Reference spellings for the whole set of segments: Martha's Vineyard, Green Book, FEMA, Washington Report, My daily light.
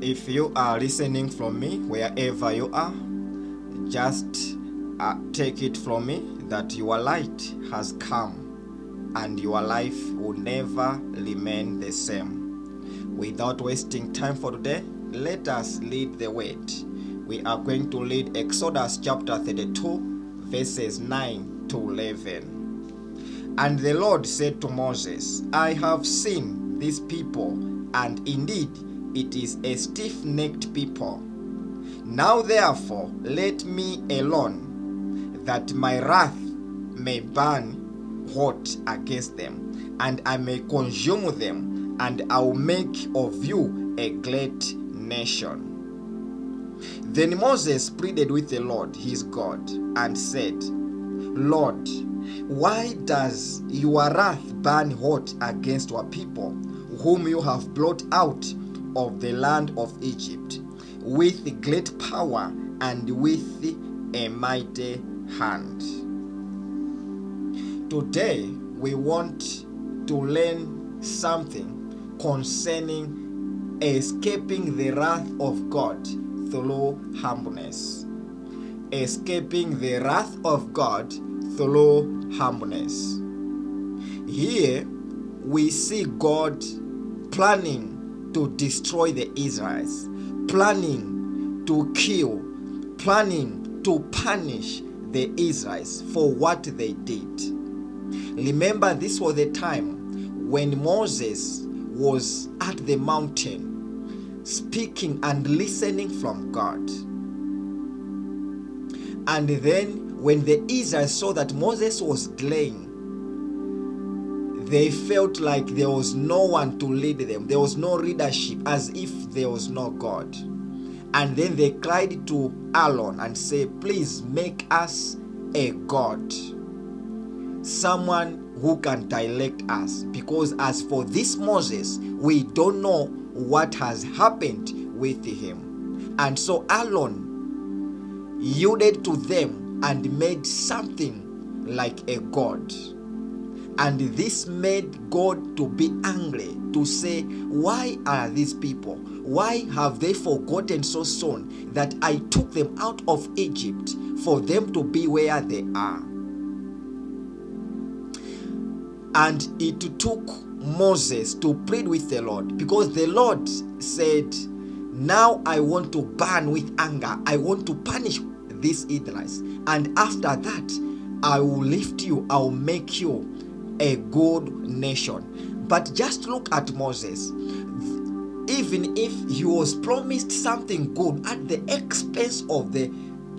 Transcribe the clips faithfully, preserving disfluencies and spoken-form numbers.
if you are listening from me, wherever you are, just uh, take it from me that your light has come and your life will never remain the same. Without wasting time for today, let us lead the way. We are going to read Exodus chapter thirty-two, verses nine to eleven. And the Lord said to Moses, I have seen this people, and indeed it is a stiff-necked people. Now therefore let me alone, that my wrath may burn hot against them, and I may consume them, and I will make of you a great nation. Then Moses pleaded with the Lord his God and said, Lord, why does your wrath burn hot against your people, whom you have brought out of the land of Egypt, with great power and with a mighty hand? Today we want to learn something concerning escaping the wrath of God through humbleness. Escaping the wrath of God through humbleness. Here we see God planning to destroy the Israelites, planning to kill, planning to punish the Israelites for what they did. Remember, this was the time when Moses was at the mountain, speaking and listening from God. And then when the Israelites saw that Moses was delaying, they felt like there was no one to lead them. There was no leadership, as if there was no God. And then they cried to Aaron and said, please make us a God, someone who can direct us, because as for this Moses, we don't know what has happened with him. And so Aaron yielded to them and made something like a god. And this made God to be angry, to say, why are these people? Why have they forgotten so soon that I took them out of Egypt for them to be where they are? And it took Moses to plead with the Lord, because the Lord said, now I want to burn with anger. I want to punish these Israelites. And after that, I will lift you. I will make you a good nation. But just look at Moses. Even if he was promised something good at the expense of the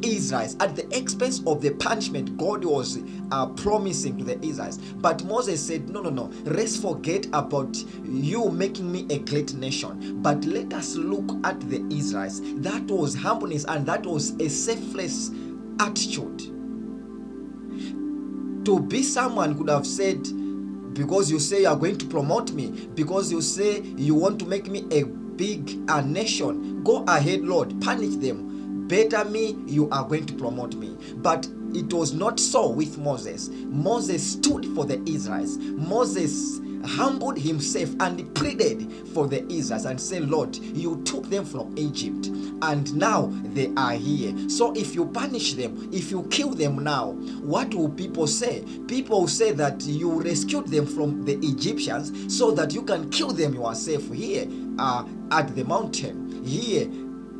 Israelites, at the expense of the punishment God was uh, promising to the Israelites. But Moses said, no, no, no, let's forget about you making me a great nation. But let us look at the Israelites. That was humbleness, and that was a selfless attitude. To be someone could have said, because you say you are going to promote me, because you say you want to make me a big a nation, go ahead, Lord, punish them. Better me, you are going to promote me. But it was not so with Moses. Moses stood for the Israelites. Moses humbled himself and pleaded for the Israelites and said, Lord, you took them from Egypt and now they are here. So if you punish them, if you kill them now, what will people say? People will say that you rescued them from the Egyptians so that you can kill them yourself here uh, at the mountain, here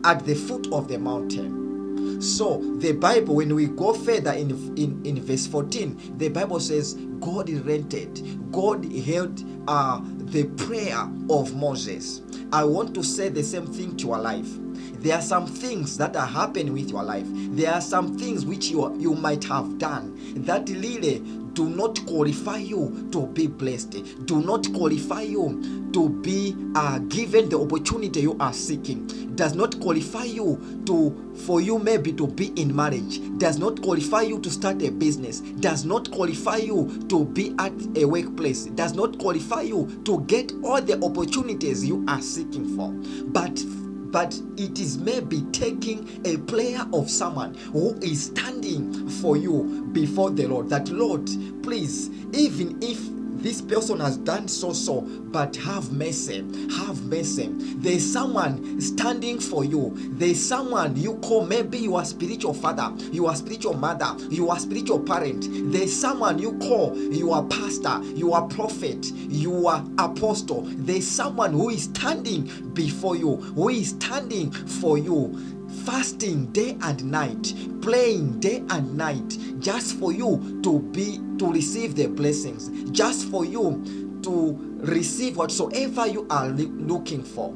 at the foot of the mountain. So the Bible, when we go further in, in, in verse fourteen, the Bible says God relented. God heard uh, the prayer of Moses. I want to say the same thing to your life. There are some things that are happening with your life. There are some things which you, are, you might have done that really do not qualify you to be blessed, do not qualify you to be uh, given the opportunity you are seeking, does not qualify you to, for you maybe to be in marriage, does not qualify you to start a business, does not qualify you to be at a workplace, does not qualify you to get all the opportunities you are seeking for. But But it is maybe taking a prayer of someone who is standing for you before the Lord. That, Lord, please, even if this person has done so so, but have mercy, have mercy. There's someone standing for you. There's someone you call, maybe your spiritual father, your spiritual mother, your spiritual parent. There's someone you call your pastor, your prophet, your apostle. There's someone who is standing before you, who is standing for you, fasting day and night, praying day and night, just for you to be to receive the blessings, just for you to receive whatsoever you are looking for.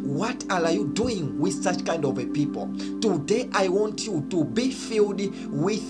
What are you doing with such kind of a people? Today I want you to be filled with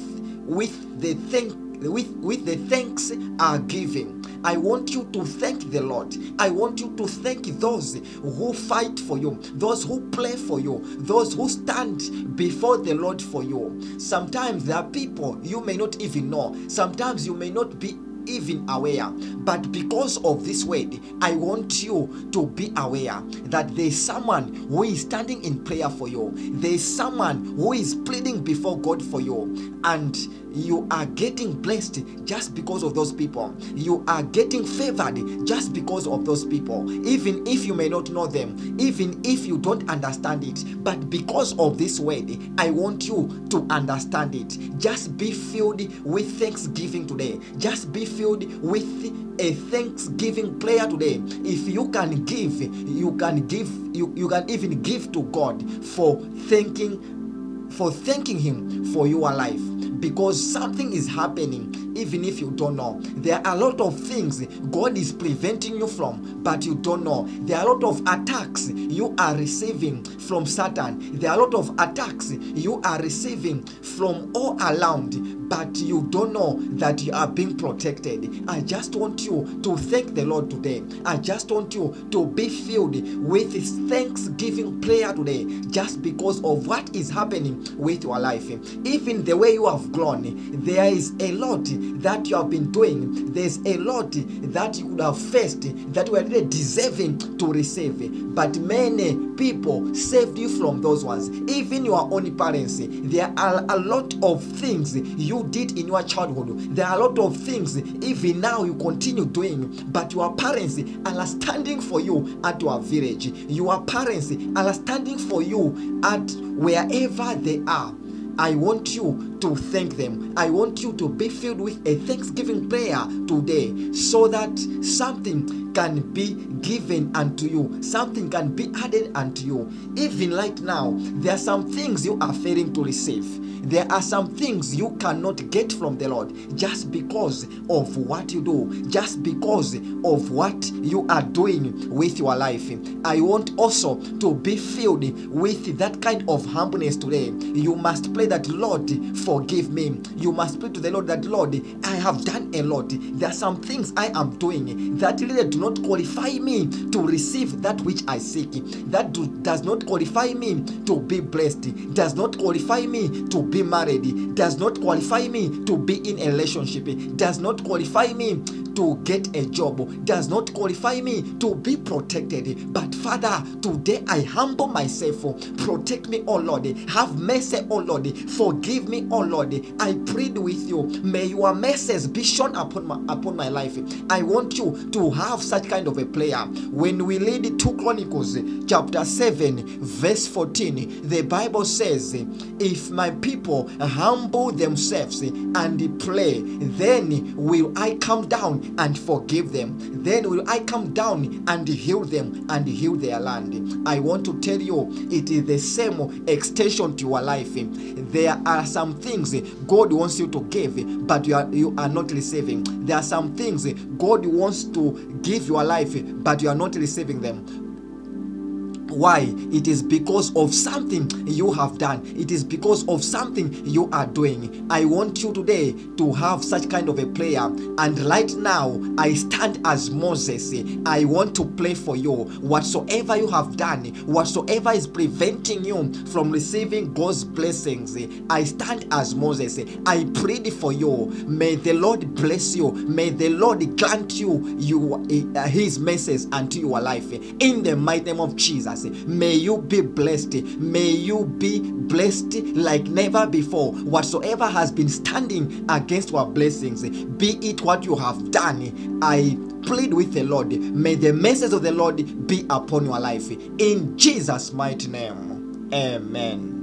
with the thank with with the thanks are giving. I want you to thank the Lord. I want you to thank those who fight for you, those who pray for you, those who stand before the Lord for you. Sometimes there are people you may not even know. Sometimes you may not be even aware. But because of this word, I want you to be aware that there is someone who is standing in prayer for you. There is someone who is pleading before God for you. And you are getting blessed just because of those people. You are getting favored just because of those people. Even if you may not know them, even if you don't understand it, but because of this word, I want you to understand it. Just be filled with thanksgiving today. Just be filled with a thanksgiving prayer today. If you can give, you can give, you, you can even give to God for thanking, for thanking Him for your life. Because something is happening, even if you don't know. There are a lot of things God is preventing you from, but you don't know. There are a lot of attacks you are receiving from Satan. There are a lot of attacks you are receiving from all around, but you don't know that you are being protected. I just want you to thank the Lord today. I just want you to be filled with His thanksgiving prayer today, just because of what is happening with your life. Even the way you have grown, there is a lot that you have been doing. There's a lot that you could have faced that you were really deserving to receive. But many people saved you from those ones. Even your own parents, there are a lot of things you did in your childhood. There are a lot of things even now you continue doing, but your parents are standing for you at your village. Your parents are standing for you at wherever they are. I want you to thank them. I want you to be filled with a thanksgiving prayer today, so that something can be given unto you, something can be added unto you. Even right now, there are some things you are failing to receive. There are some things you cannot get from the Lord just because of what you do, just because of what you are doing with your life. I want also to be filled with that kind of humbleness today. You must pray that, Lord, forgive me. You must pray to the Lord that, Lord, I have done a lot. There are some things I am doing that really do not qualify me to receive that which I seek. That do, does not qualify me to be blessed, does not qualify me to be married, does not qualify me to be in a relationship, does not qualify me to get a job, does not qualify me to be protected. But Father, today I humble myself. Protect me, O Lord. Have mercy, O Lord. Forgive me, O Lord. I plead with you. May your mercies be shown upon my, upon my life. I want you to have such kind of a prayer. When we read Second Chronicles chapter seven verse fourteen, the Bible says, if my people humble themselves and pray, then will I come down and forgive them. Then will I come down and heal them and heal their land. I want to tell you, it is the same extension to your life. There are some things God wants you to give, but you are, you are not receiving. There are some things God wants to give your life, but you are not receiving them. Why? It is because of something you have done. It is because of something you are doing. I want you today to have such kind of a prayer. And right now, I stand as Moses. I want to pray for you. Whatsoever you have done, whatsoever is preventing you from receiving God's blessings, I stand as Moses. I prayed for you. May the Lord bless you. May the Lord grant you, you His message unto your life. In the mighty name of Jesus. Jesus. May you be blessed. May you be blessed like never before. Whatsoever has been standing against our blessings, be it what you have done, I plead with the Lord. May the message of the Lord be upon your life. In Jesus' mighty name, amen.